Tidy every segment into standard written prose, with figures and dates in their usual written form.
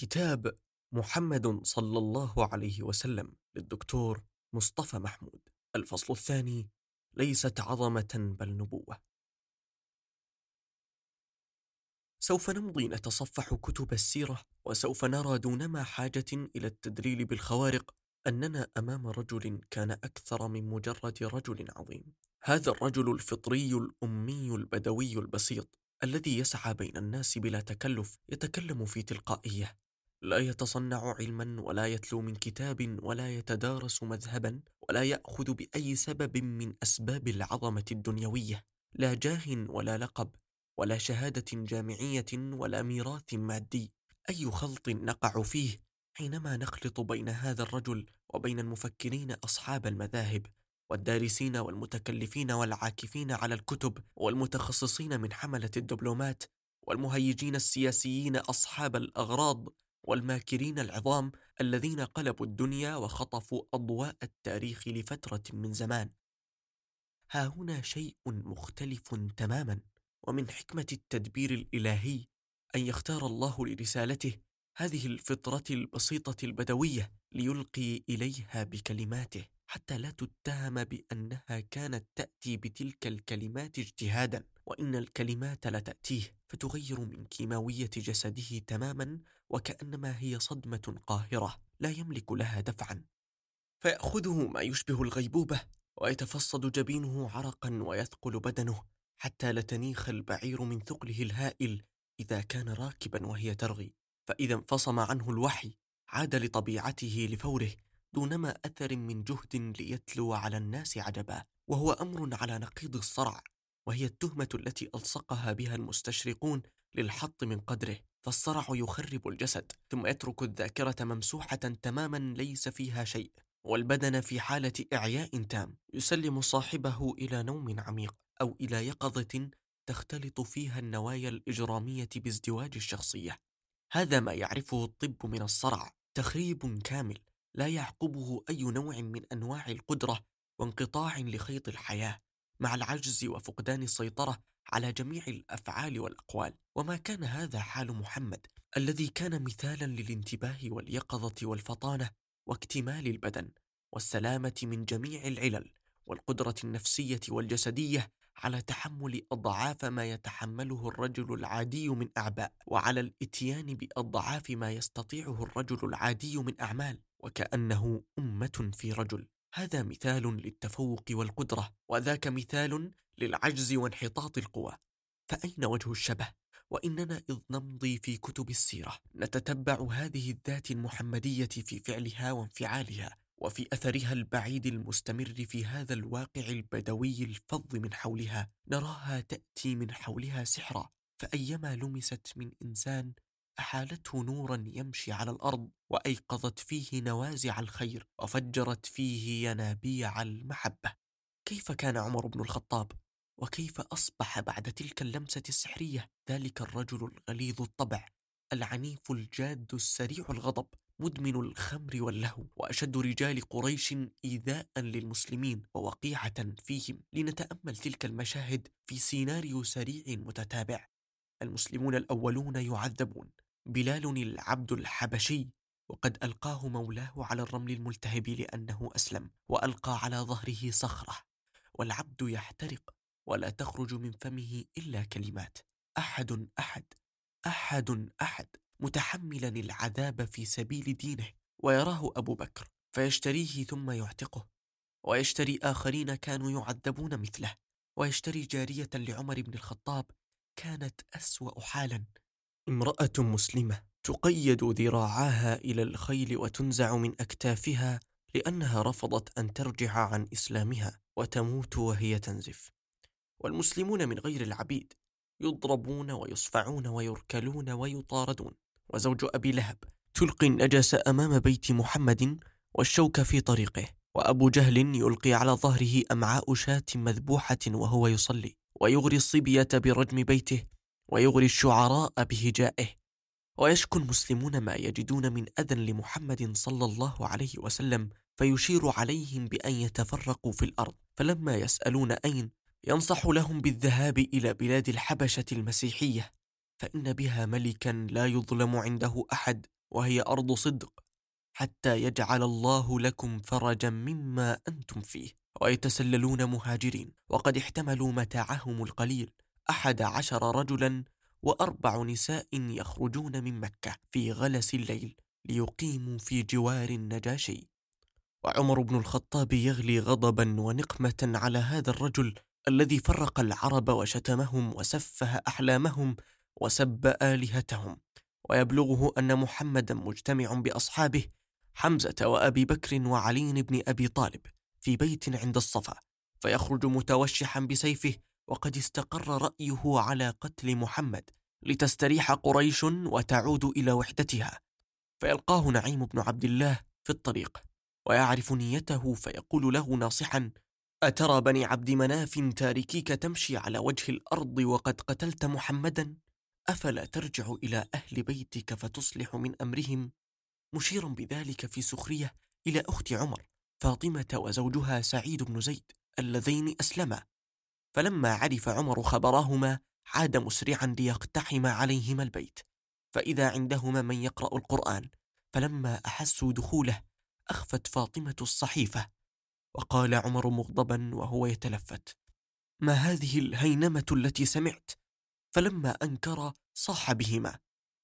كتاب محمد صلى الله عليه وسلم للدكتور مصطفى محمود. الفصل الثاني: ليست عظمة بل نبوة. سوف نمضي نتصفح كتب السيرة، وسوف نرى دون ما حاجة إلى التدليل بالخوارق أننا أمام رجل كان أكثر من مجرد رجل عظيم. هذا الرجل الفطري الأمي البدوي البسيط الذي يسعى بين الناس بلا تكلف، يتكلم في تلقائية، لا يتصنع علما ولا يتلو من كتاب ولا يتدارس مذهبا ولا يأخذ بأي سبب من أسباب العظمة الدنيوية، لا جاه ولا لقب ولا شهادة جامعية ولا ميراث مادي. أي خلط نقع فيه حينما نخلط بين هذا الرجل وبين المفكرين أصحاب المذاهب والدارسين والمتكلفين والعاكفين على الكتب والمتخصصين من حملة الدبلومات والمهيجين السياسيين أصحاب الأغراض والماكرين العظام الذين قلبوا الدنيا وخطفوا أضواء التاريخ لفترة من زمان. ها هنا شيء مختلف تماما، ومن حكمة التدبير الإلهي أن يختار الله لرسالته هذه الفطرة البسيطة البدوية ليلقي إليها بكلماته، حتى لا تتهم بأنها كانت تأتي بتلك الكلمات اجتهادا، وإن الكلمات لتأتيه فتغير من كيماوية جسده تماما، وكأنما هي صدمة قاهرة لا يملك لها دفعا، فيأخذه ما يشبه الغيبوبة ويتفصد جبينه عرقا ويثقل بدنه حتى لتنيخ البعير من ثقله الهائل إذا كان راكبا وهي ترغي. فإذا انفصم عنه الوحي عاد لطبيعته لفوره دونما أثر من جهد ليتلو على الناس عجبا، وهو أمر على نقيض الصرع، وهي التهمة التي ألصقها بها المستشرقون للحط من قدره. فالصرع يخرب الجسد ثم يترك الذاكرة ممسوحة تماما ليس فيها شيء، والبدن في حالة إعياء تام، يسلم صاحبه إلى نوم عميق أو إلى يقظة تختلط فيها النوايا الإجرامية بازدواج الشخصية. هذا ما يعرفه الطب من الصرع، تخريب كامل لا يعقبه أي نوع من أنواع القدرة وانقطاع لخيط الحياة، مع العجز وفقدان السيطرة على جميع الأفعال والأقوال. وما كان هذا حال محمد الذي كان مثالا للانتباه واليقظة والفطانة واكتمال البدن والسلامة من جميع العلل، والقدرة النفسية والجسدية على تحمل أضعاف ما يتحمله الرجل العادي من أعباء، وعلى الإتيان بأضعاف ما يستطيعه الرجل العادي من أعمال، وكأنه أمة في رجل. هذا مثال للتفوق والقدرة، وذاك مثال للعجز وانحطاط القوى. فأين وجه الشبه؟ وإننا إذ نمضي في كتب السيرة نتتبع هذه الذات المحمدية في فعلها وانفعالها، وفي أثرها البعيد المستمر في هذا الواقع البدوي الفظ من حولها، نراها تأتي من حولها سحرا، فأيما لمست من إنسان أحالته نورا يمشي على الأرض، وأيقظت فيه نوازع الخير، وفجرت فيه ينابيع المحبة. كيف كان عمر بن الخطاب؟ وكيف أصبح بعد تلك اللمسة السحرية ذلك الرجل الغليظ الطبع العنيف الجاد السريع الغضب مدمن الخمر واللهو، وأشد رجال قريش إيذاء للمسلمين ووقيعة فيهم؟ لنتأمل تلك المشاهد في سيناريو سريع متتابع. المسلمون الأولون يعذبون، بلال العبد الحبشي وقد ألقاه مولاه على الرمل الملتهب لأنه أسلم، وألقى على ظهره صخرة، والعبد يحترق ولا تخرج من فمه إلا كلمات أحد أحد أحد أحد، متحملا العذاب في سبيل دينه. ويراه أبو بكر فيشتريه ثم يعتقه، ويشتري آخرين كانوا يعذبون مثله، ويشتري جارية لعمر بن الخطاب كانت أسوأ حالا، امرأة مسلمة تقيد ذراعاها إلى الخيل وتنزع من أكتافها لأنها رفضت أن ترجع عن إسلامها، وتموت وهي تنزف. والمسلمون من غير العبيد يضربون ويصفعون ويركلون ويطاردون. وزوج أبي لهب تلقي النجس أمام بيت محمد والشوك في طريقه، وأبو جهل يلقي على ظهره أمعاء شاة مذبوحة وهو يصلي، ويغري الصبية برجم بيته، ويغري الشعراء بهجائه. ويشكو المسلمون ما يجدون من أذى لمحمد صلى الله عليه وسلم، فيشير عليهم بأن يتفرقوا في الأرض. فلما يسألون أين، ينصح لهم بالذهاب إلى بلاد الحبشة المسيحية، فإن بها ملكا لا يظلم عنده أحد، وهي أرض صدق، حتى يجعل الله لكم فرجا مما أنتم فيه. ويتسللون مهاجرين، وقد احتملوا متاعهم القليل 11 رجلا و4 نساء يخرجون من مكة في غلس الليل ليقيموا في جوار النجاشي. وعمر بن الخطاب يغلي غضبا ونقمة على هذا الرجل الذي فرق العرب وشتمهم وسفه أحلامهم وسب آلهتهم. ويبلغه أن محمدا مجتمع بأصحابه حمزة وأبي بكر وعلي بن أبي طالب في بيت عند الصفا، فيخرج متوشحا بسيفه، وقد استقر رأيه على قتل محمد لتستريح قريش وتعود إلى وحدتها. فيلقاه نعيم بن عبد الله في الطريق ويعرف نيته، فيقول له ناصحا: أترى بني عبد مناف تاركيك تمشي على وجه الأرض وقد قتلت محمدا؟ أفلا ترجع إلى أهل بيتك فتصلح من أمرهم؟ مشيرا بذلك في سخرية إلى أخت عمر فاطمة وزوجها سعيد بن زيد اللذين أسلما. فلما عرف عمر خبرهما عاد مسرعا ليقتحم عليهما البيت، فإذا عندهما من يقرأ القرآن. فلما أحسوا دخوله أخفت فاطمة الصحيفة، وقال عمر مغضبا وهو يتلفت: ما هذه الهينمة التي سمعت؟ فلما أنكر صاح بهما: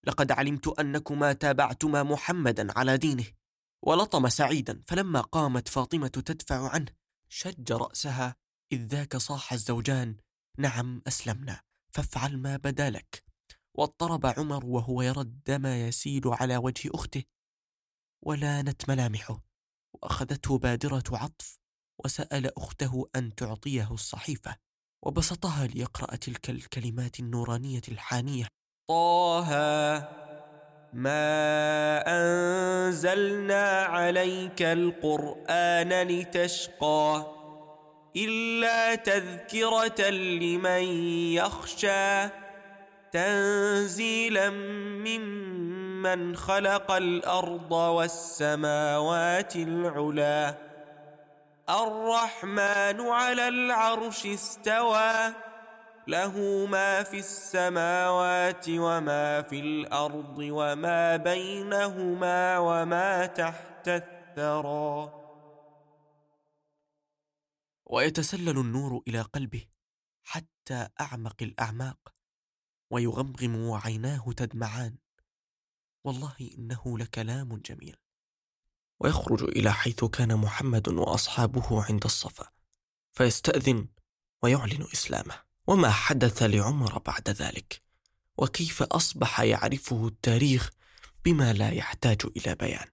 لقد علمت أنكما تابعتما محمدا على دينه. ولطم سعيدا، فلما قامت فاطمة تدفع عنه شج رأسها، إذ ذاك صاح الزوجان: نعم أسلمنا فافعل ما بدا لك. واضطرب عمر وهو يرى الدم يسيل على وجه أخته، ولانت ملامحه، وأخذته بادرة عطف، وسأل أخته أن تعطيه الصحيفة، وبسطها ليقرأ تلك الكلمات النورانية الحانية: طه ما أنزلنا عليك القرآن لتشقى إلا تذكرة لمن يخشى تنزيلا ممن خلق الأرض والسماوات العلا الرحمن على العرش استوى له ما في السماوات وما في الأرض وما بينهما وما تحت الثرى. ويتسلل النور إلى قلبه حتى أعمق الأعماق، ويغمغم وعيناه تدمعان. والله إنه لكلام جميل. ويخرج إلى حيث كان محمد وأصحابه عند الصفا، فيستأذن ويعلن إسلامه. وما حدث لعمر بعد ذلك، وكيف أصبح يعرفه التاريخ بما لا يحتاج إلى بيان.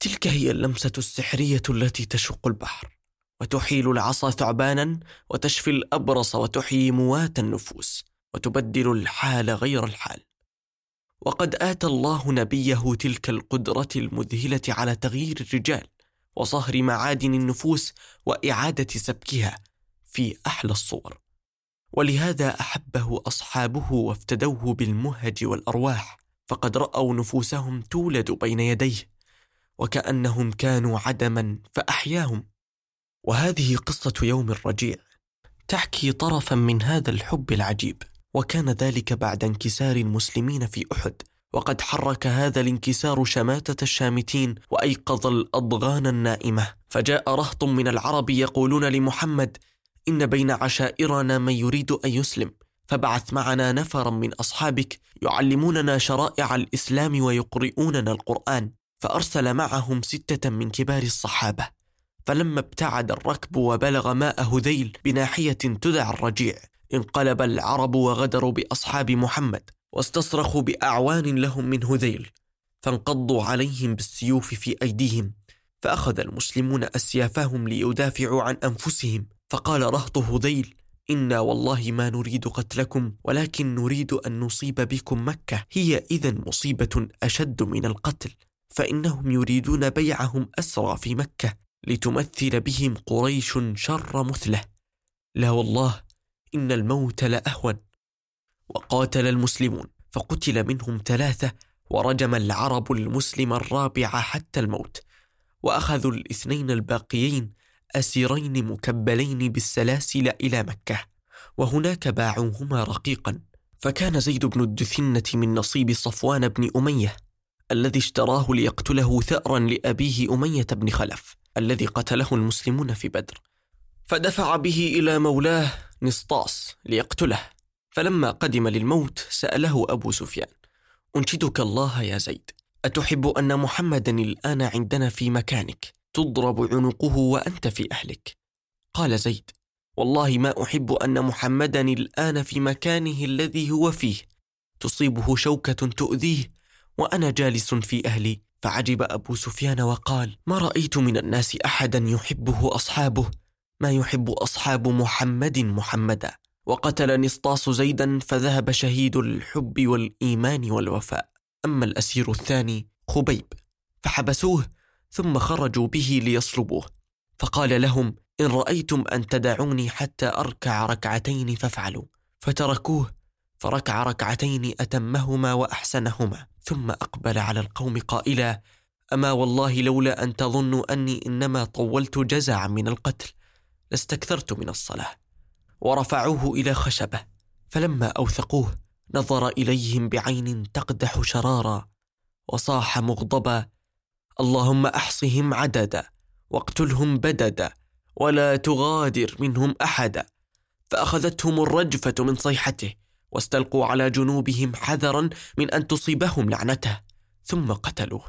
تلك هي اللمسة السحرية التي تشق البحر وتحيل العصا ثعبانا، وتشفي الأبرص، وتحيي موات النفوس، وتبدل الحال غير الحال. وقد آتى الله نبيه تلك القدرة المذهلة على تغيير الرجال وصهر معادن النفوس وإعادة سبكها في أحلى الصور. ولهذا أحبه أصحابه وافتدوه بالمهج والأرواح، فقد رأوا نفوسهم تولد بين يديه، وكأنهم كانوا عدما فأحياهم. وهذه قصة يوم الرجيع تحكي طرفا من هذا الحب العجيب. وكان ذلك بعد انكسار المسلمين في أحد، وقد حرك هذا الانكسار شماتة الشامتين وأيقظ الأضغان النائمة. فجاء رهط من العرب يقولون لمحمد: إن بين عشائرنا من يريد أن يسلم، فبعث معنا نفرا من أصحابك يعلموننا شرائع الإسلام ويقرؤوننا القرآن. فأرسل معهم 6 من كبار الصحابة. فلما ابتعد الركب وبلغ ماء هذيل بناحية تدعى الرجيع، انقلب العرب وغدروا بأصحاب محمد، واستصرخوا بأعوان لهم من هذيل، فانقضوا عليهم بالسيوف في أيديهم. فأخذ المسلمون أسيافهم ليدافعوا عن أنفسهم. فقال رهط هذيل: إنا والله ما نريد قتلكم، ولكن نريد أن نصيب بكم مكة، هي إذن مصيبة أشد من القتل، فإنهم يريدون بيعهم أسرى في مكة لتمثل بهم قريش شر مثله. لا والله، إن الموت لأهون. وقاتل المسلمون، فقتل منهم 3، ورجم العرب المسلم 4 حتى الموت. وأخذوا 2 الباقيين أسيرين مكبلين بالسلاسل إلى مكة، وهناك باعوهما رقيقا. فكان زيد بن الدثنة من نصيب صفوان بن أمية، الذي اشتراه ليقتله ثأرا لأبيه أمية بن خلف الذي قتله المسلمون في بدر، فدفع به إلى مولاه نسطاس ليقتله. فلما قدم للموت سأله أبو سفيان: أنشدك الله يا زيد، أتحب أن محمدا الآن عندنا في مكانك تضرب عنقه وأنت في أهلك؟ قال زيد: والله ما أحب أن محمدا الآن في مكانه الذي هو فيه، تصيبه شوكة تؤذيه وأنا جالس في أهلي. فعجب أبو سفيان وقال: ما رأيت من الناس أحدا يحبه أصحابه ما يحب أصحاب محمد محمدا. وقتل نسطاس زيدا فذهب شهيد الحب والإيمان والوفاء. أما الأسير الثاني خبيب فحبسوه ثم خرجوا به ليصلبوه، فقال لهم: إن رأيتم أن تدعوني حتى أركع ركعتين فافعلوا. فتركوه فركع ركعتين أتمهما وأحسنهما، ثم أقبل على القوم قائلا: أما والله لولا أن تظنوا أني إنما طولت جزعا من القتل لاستكثرت من الصلاة. ورفعوه إلى خشبة، فلما أوثقوه نظر إليهم بعين تقدح شرارا وصاح مغضبا: اللهم أحصهم عددا واقتلهم بددا ولا تغادر منهم أحدا. فأخذتهم الرجفة من صيحته واستلقوا على جنوبهم حذرا من أن تصيبهم لعنته، ثم قتلوه.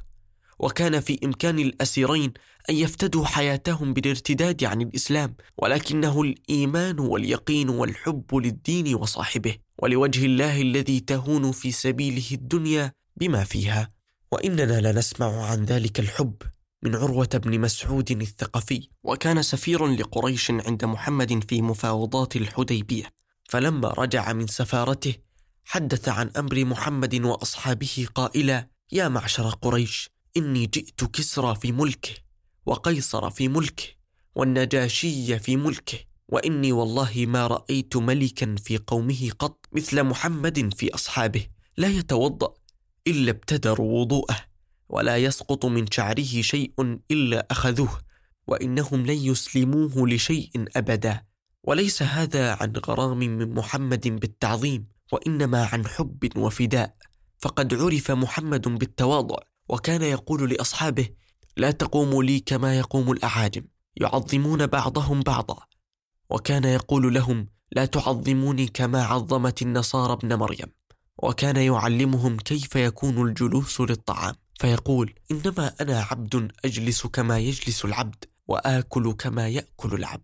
وكان في إمكان الأسيرين أن يفتدوا حياتهم بالارتداد عن الإسلام، ولكنه الإيمان واليقين والحب للدين وصاحبه ولوجه الله الذي تهون في سبيله الدنيا بما فيها. وإننا لنسمع عن ذلك الحب من عروة بن مسعود الثقفي، وكان سفيرا لقريش عند محمد في مفاوضات الحديبية، فلما رجع من سفارته حدث عن أمر محمد وأصحابه قائلا: يا معشر قريش، إني جئت كسرى في ملكه وقيصر في ملكه والنجاشي في ملكه، وإني والله ما رأيت ملكا في قومه قط مثل محمد في أصحابه، لا يتوضأ إلا ابتدروا وضوءه، ولا يسقط من شعره شيء إلا أخذوه، وإنهم لن يسلموه لشيء أبدا. وليس هذا عن غرام من محمد بالتعظيم، وإنما عن حب وفداء، فقد عرف محمد بالتواضع، وكان يقول لأصحابه: لا تقوموا لي كما يقوم الأعاجم يعظمون بعضهم بعضا، وكان يقول لهم: لا تعظموني كما عظمت النصارى ابن مريم. وكان يعلمهم كيف يكون الجلوس للطعام، فيقول: إنما أنا عبد أجلس كما يجلس العبد وآكل كما يأكل العبد.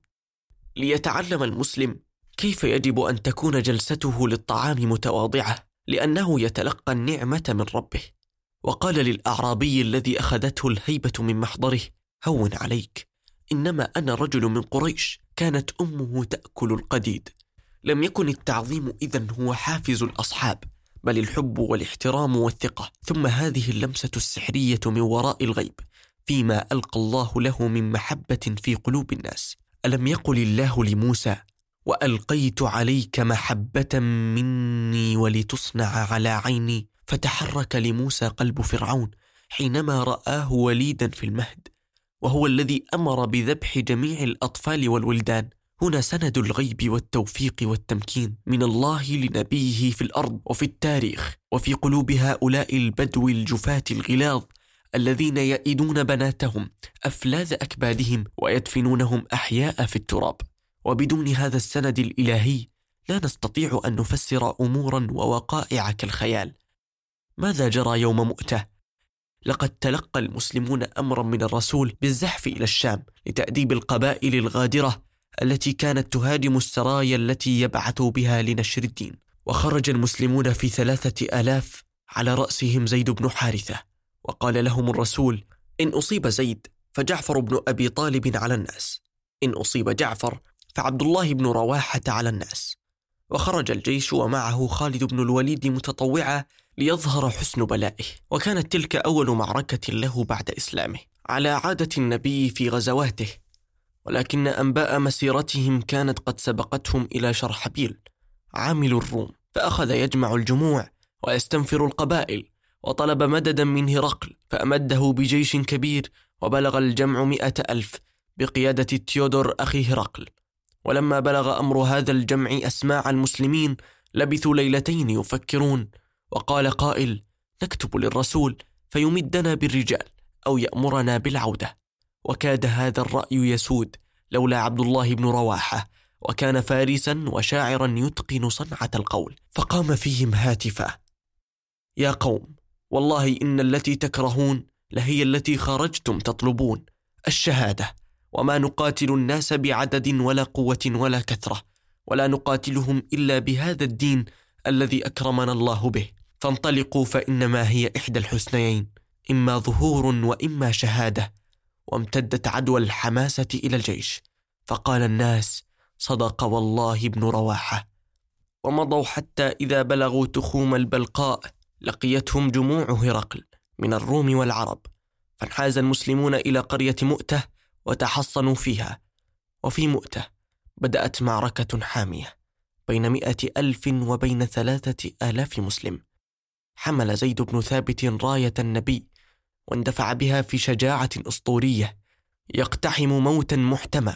ليتعلم المسلم كيف يجب أن تكون جلسته للطعام متواضعة، لأنه يتلقى النعمة من ربه. وقال للأعرابي الذي أخذته الهيبة من محضره: هون عليك، إنما أنا رجل من قريش كانت أمه تأكل القديد. لم يكن التعظيم إذن هو حافز الأصحاب، بل الحب والاحترام والثقة، ثم هذه اللمسة السحرية من وراء الغيب فيما ألقى الله له من محبة في قلوب الناس. ألم يقل الله لموسى: وألقيت عليك محبة مني ولتصنع على عيني. فتحرك لموسى قلب فرعون حينما رآه وليدا في المهد، وهو الذي أمر بذبح جميع الأطفال والولدان. هنا سند الغيب والتوفيق والتمكين من الله لنبيه في الأرض وفي التاريخ وفي قلوب هؤلاء البدو الجفاة الغلاظ الذين يئدون بناتهم أفلاذ أكبادهم ويدفنونهم أحياء في التراب. وبدون هذا السند الإلهي لا نستطيع أن نفسر أمورا ووقائع كالخيال. ماذا جرى يوم مؤتة؟ لقد تلقى المسلمون أمرا من الرسول بالزحف إلى الشام لتأديب القبائل الغادرة التي كانت تهاجم السرايا التي يبعث بها لنشر الدين. وخرج المسلمون في 3000 على رأسهم زيد بن حارثة، وقال لهم الرسول: إن أصيب زيد فجعفر بن أبي طالب على الناس، إن أصيب جعفر فعبد الله بن رواحة على الناس. وخرج الجيش ومعه خالد بن الوليد متطوعا ليظهر حسن بلائه. وكانت تلك أول معركة له بعد إسلامه على عادة النبي في غزواته، ولكن أنباء مسيرتهم كانت قد سبقتهم إلى شرحبيل عامل الروم، فأخذ يجمع الجموع ويستنفر القبائل، وطلب مددا من هرقل فأمده بجيش كبير، وبلغ الجمع 100,000 بقيادة تيودر أخي هرقل. ولما بلغ أمر هذا الجمع أسماع المسلمين لبثوا ليلتين يفكرون، وقال قائل: نكتب للرسول فيمدنا بالرجال أو يأمرنا بالعودة. وكاد هذا الرأي يسود لولا عبد الله بن رواحة، وكان فارسا وشاعرا يتقن صنعة القول، فقام فيهم هاتفا: يا قوم، والله إن التي تكرهون لهي التي خرجتم تطلبون، الشهادة، وما نقاتل الناس بعدد ولا قوة ولا كثرة، ولا نقاتلهم إلا بهذا الدين الذي أكرمنا الله به، فانطلقوا فإنما هي إحدى الحسنيين، إما ظهور وإما شهادة. وامتدت عدوى الحماسة إلى الجيش، فقال الناس: صدق والله بن رواحة. ومضوا حتى إذا بلغوا تخوم البلقاء لقيتهم جموع هرقل من الروم والعرب، فانحاز المسلمون إلى قرية مؤتة وتحصنوا فيها. وفي مؤتة بدأت معركة حامية بين 100,000 وبين 3,000 مسلم. حمل زيد بن ثابت راية النبي واندفع بها في شجاعة أسطورية، يقتحم موتا محتمى،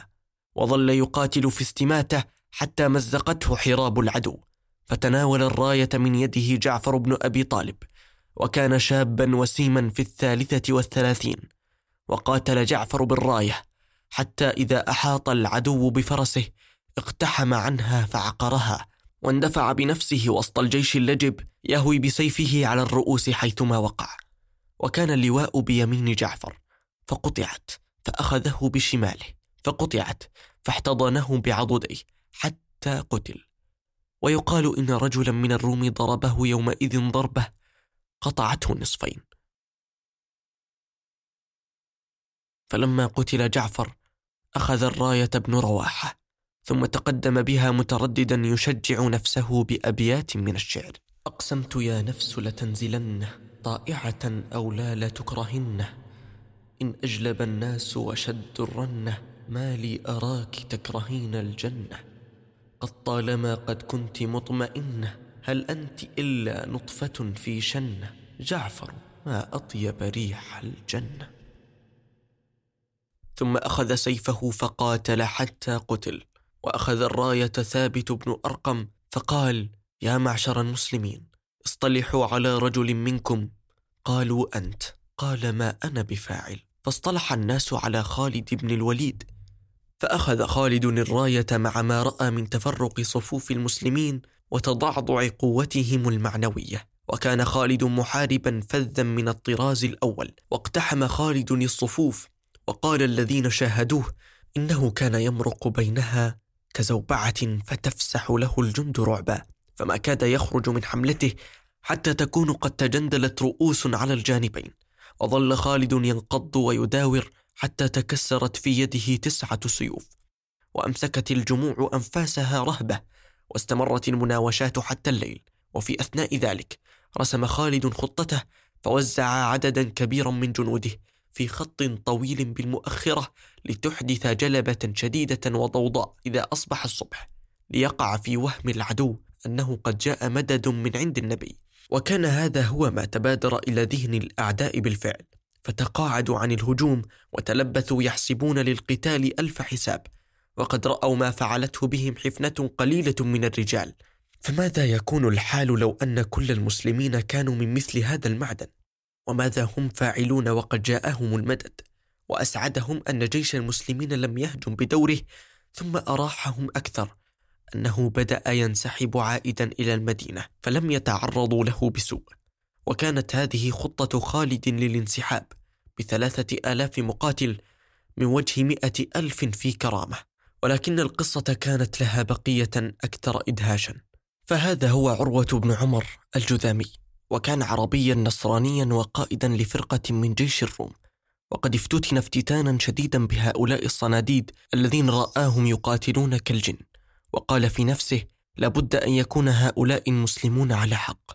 وظل يقاتل في استماتة حتى مزقته حراب العدو، فتناول الراية من يده جعفر بن أبي طالب، وكان شابا وسيما في 33، وقاتل جعفر بالراية حتى إذا أحاط العدو بفرسه اقتحم عنها فعقرها، واندفع بنفسه وسط الجيش اللجب يهوي بسيفه على الرؤوس حيثما وقع. وكان اللواء بيمين جعفر فقطعت، فأخذه بشماله فقطعت، فاحتضنه بعضديه حتى قتل. ويقال إن رجلا من الروم ضربه يومئذ ضربه قطعته نصفين، فلما قتل جعفر أخذ الراية بن رواحة، ثم تقدم بها مترددا يشجع نفسه بأبيات من الشعر: أقسمت يا نفس لتنزلن، طائعة أو لا لتكرهن، إن أجلب الناس وشد الرنة، ما لي أراك تكرهين الجنة، قد طالما قد كنت مطمئنة، هل أنت إلا نطفة في شنة، جعفر ما أطيب ريح الجنة. ثم أخذ سيفه فقاتل حتى قتل. وأخذ الراية ثابت بن أرقم فقال: يا معشر المسلمين، اصطلحوا على رجل منكم. قالوا: أنت. قال: ما أنا بفاعل. فاصطلح الناس على خالد بن الوليد، فأخذ خالد الراية مع ما رأى من تفرق صفوف المسلمين وتضعضع قوتهم المعنوية. وكان خالد محاربا فذا من الطراز الأول، واقتحم خالد الصفوف، وقال الذين شاهدوه: إنه كان يمرق بينها كزوبعة فتفسح له الجند رعبا، فما كاد يخرج من حملته حتى تكون قد تجندلت رؤوس على الجانبين. وظل خالد ينقض ويداور حتى تكسرت في يده 9 سيوف، وأمسكت الجموع أنفاسها رهبة، واستمرت المناوشات حتى الليل. وفي أثناء ذلك رسم خالد خطته، فوزع عددا كبيرا من جنوده في خط طويل بالمؤخرة لتحدث جلبة شديدة وضوضاء إذا أصبح الصبح، ليقع في وهم العدو أنه قد جاء مدد من عند النبي. وكان هذا هو ما تبادر إلى ذهن الأعداء بالفعل، فتقاعدوا عن الهجوم وتلبثوا يحسبون للقتال 1000 حساب، وقد رأوا ما فعلته بهم حفنة قليلة من الرجال. فماذا يكون الحال لو أن كل المسلمين كانوا من مثل هذا المعدن؟ وماذا هم فاعلون وقد جاءهم المدد؟ وأسعدهم أن جيش المسلمين لم يهجم بدوره. ثم أراحهم أكثر أنه بدأ ينسحب عائدا إلى المدينة، فلم يتعرضوا له بسوء. وكانت هذه خطة خالد للانسحاب ب3,000 مقاتل من وجه 100,000 في كرامة، ولكن القصة كانت لها بقية أكثر إدهاشا. فهذا هو عروة بن عمر الجذامي، وكان عربيا نصرانيا وقائدا لفرقة من جيش الروم، وقد افتتن افتتانا شديدا بهؤلاء الصناديد الذين رآهم يقاتلون كالجن، وقال في نفسه: لابد أن يكون هؤلاء المسلمون على حق.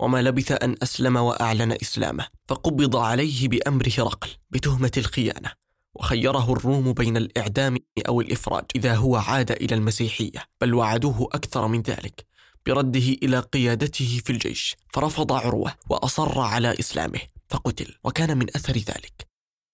وما لبث أن أسلم وأعلن إسلامه، فقبض عليه بأمر هرقل بتهمة الخيانة، وخيره الروم بين الإعدام أو الإفراج إذا هو عاد إلى المسيحية، بل وعدوه أكثر من ذلك برده إلى قيادته في الجيش. فرفض عروة وأصر على إسلامه فقتل. وكان من أثر ذلك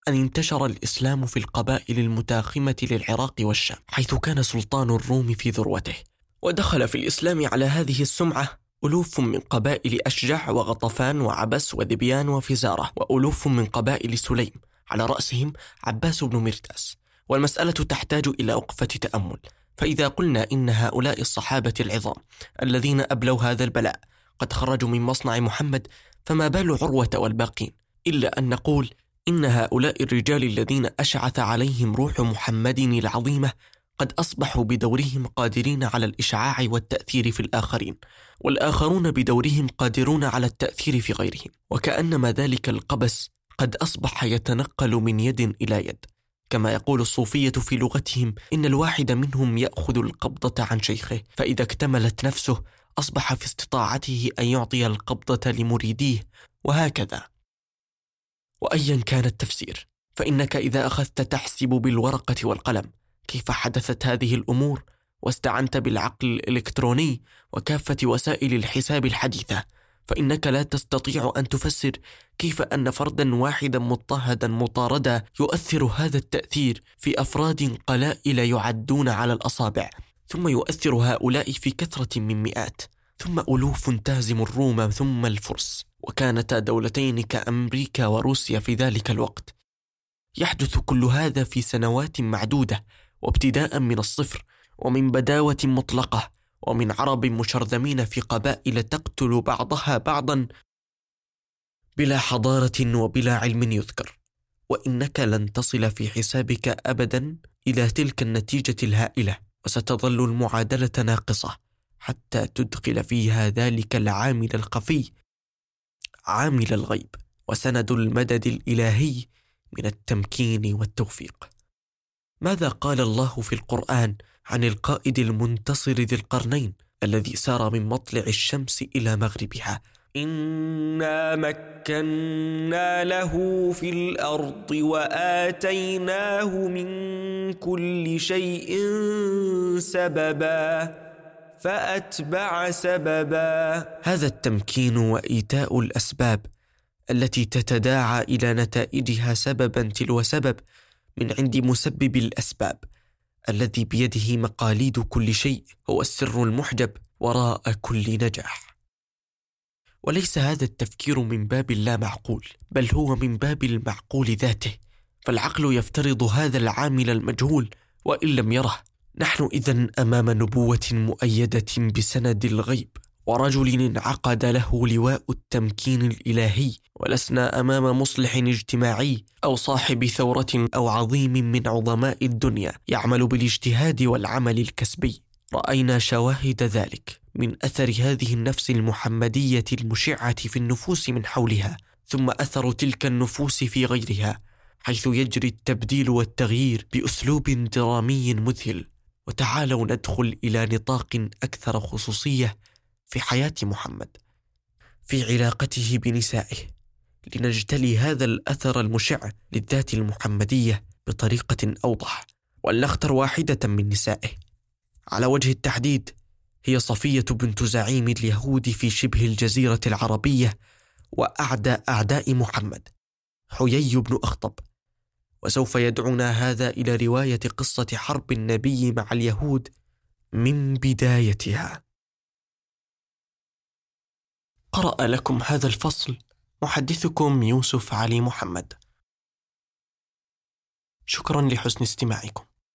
أن انتشر الإسلام في القبائل المتاخمة للعراق والشام، حيث كان سلطان الروم في ذروته، ودخل في الإسلام على هذه السمعة ألوف من قبائل أشجع وغطفان وعبس وذبيان وفزارة، وألوف من قبائل سليم، على رأسهم عباس بن ميرتاس. والمسألة تحتاج إلى وقفة تأمل، فإذا قلنا إن هؤلاء الصحابة العظام الذين أبلوا هذا البلاء قد خرجوا من مصنع محمد، فما بال عروة والباقين؟ إلا أن نقول إن هؤلاء الرجال الذين أشعث عليهم روح محمد العظيمة قد أصبحوا بدورهم قادرين على الإشعاع والتأثير في الآخرين، والآخرون بدورهم قادرون على التأثير في غيرهم، وكأنما ذلك القبس قد أصبح يتنقل من يد إلى يد، كما يقول الصوفية في لغتهم إن الواحد منهم يأخذ القبضة عن شيخه، فإذا اكتملت نفسه أصبح في استطاعته أن يعطي القبضة لمريديه، وهكذا. وأيا كان التفسير، فإنك إذا أخذت تحسب بالورقة والقلم كيف حدثت هذه الأمور، واستعنت بالعقل الإلكتروني وكافة وسائل الحساب الحديثة، فإنك لا تستطيع أن تفسر كيف أن فردا واحدا مضطهدا مطاردا يؤثر هذا التأثير في أفراد قلائل يعدون على الأصابع، ثم يؤثر هؤلاء في كثرة من مئات، ثم ألوف تهزم الروم ثم الفرس، وكانتا دولتين كأمريكا وروسيا في ذلك الوقت. يحدث كل هذا في سنوات معدودة، وابتداء من الصفر، ومن بداوة مطلقة، ومن عرب مشرذمين في قبائل تقتل بعضها بعضا بلا حضارة وبلا علم يذكر. وإنك لن تصل في حسابك أبدا إلى تلك النتيجة الهائلة، وستظل المعادلة ناقصة حتى تدخل فيها ذلك العامل الخفي، عامل الغيب وسند المدد الإلهي من التمكين والتوفيق. ماذا قال الله في القرآن عن القائد المنتصر ذي القرنين الذي سار من مطلع الشمس إلى مغربها؟ إنا مكنا له في الأرض وآتيناه من كل شيء سببا فأتبع سببا. هذا التمكين وإيتاء الأسباب التي تتداعى إلى نتائجها سببا تلو سبب من عند مسبب الأسباب الذي بيده مقاليد كل شيء، هو السر المحجب وراء كل نجاح. وليس هذا التفكير من باب اللا معقول، بل هو من باب المعقول ذاته، فالعقل يفترض هذا العامل المجهول وإن لم يره. نحن إذن أمام نبوة مؤيدة بسند الغيب ورجل انعقد له لواء التمكين الإلهي، ولسنا أمام مصلح اجتماعي أو صاحب ثورة أو عظيم من عظماء الدنيا يعمل بالاجتهاد والعمل الكسبي. رأينا شواهد ذلك من أثر هذه النفس المحمدية المشعة في النفوس من حولها، ثم أثر تلك النفوس في غيرها، حيث يجري التبديل والتغيير بأسلوب درامي مذهل. وتعالوا ندخل إلى نطاق أكثر خصوصية في حياة محمد، في علاقته بنسائه، لنجتلي هذا الأثر المشع للذات المحمدية بطريقة أوضح. ولنختر واحدة من نسائه على وجه التحديد، هي صفية بنت زعيم اليهود في شبه الجزيرة العربية وأعدى أعداء محمد، حيي بن أخطب. وسوف يدعونا هذا إلى رواية قصة حرب النبي مع اليهود من بدايتها. قرأ لكم هذا الفصل محدثكم يوسف علي محمد. شكرا لحسن استماعكم.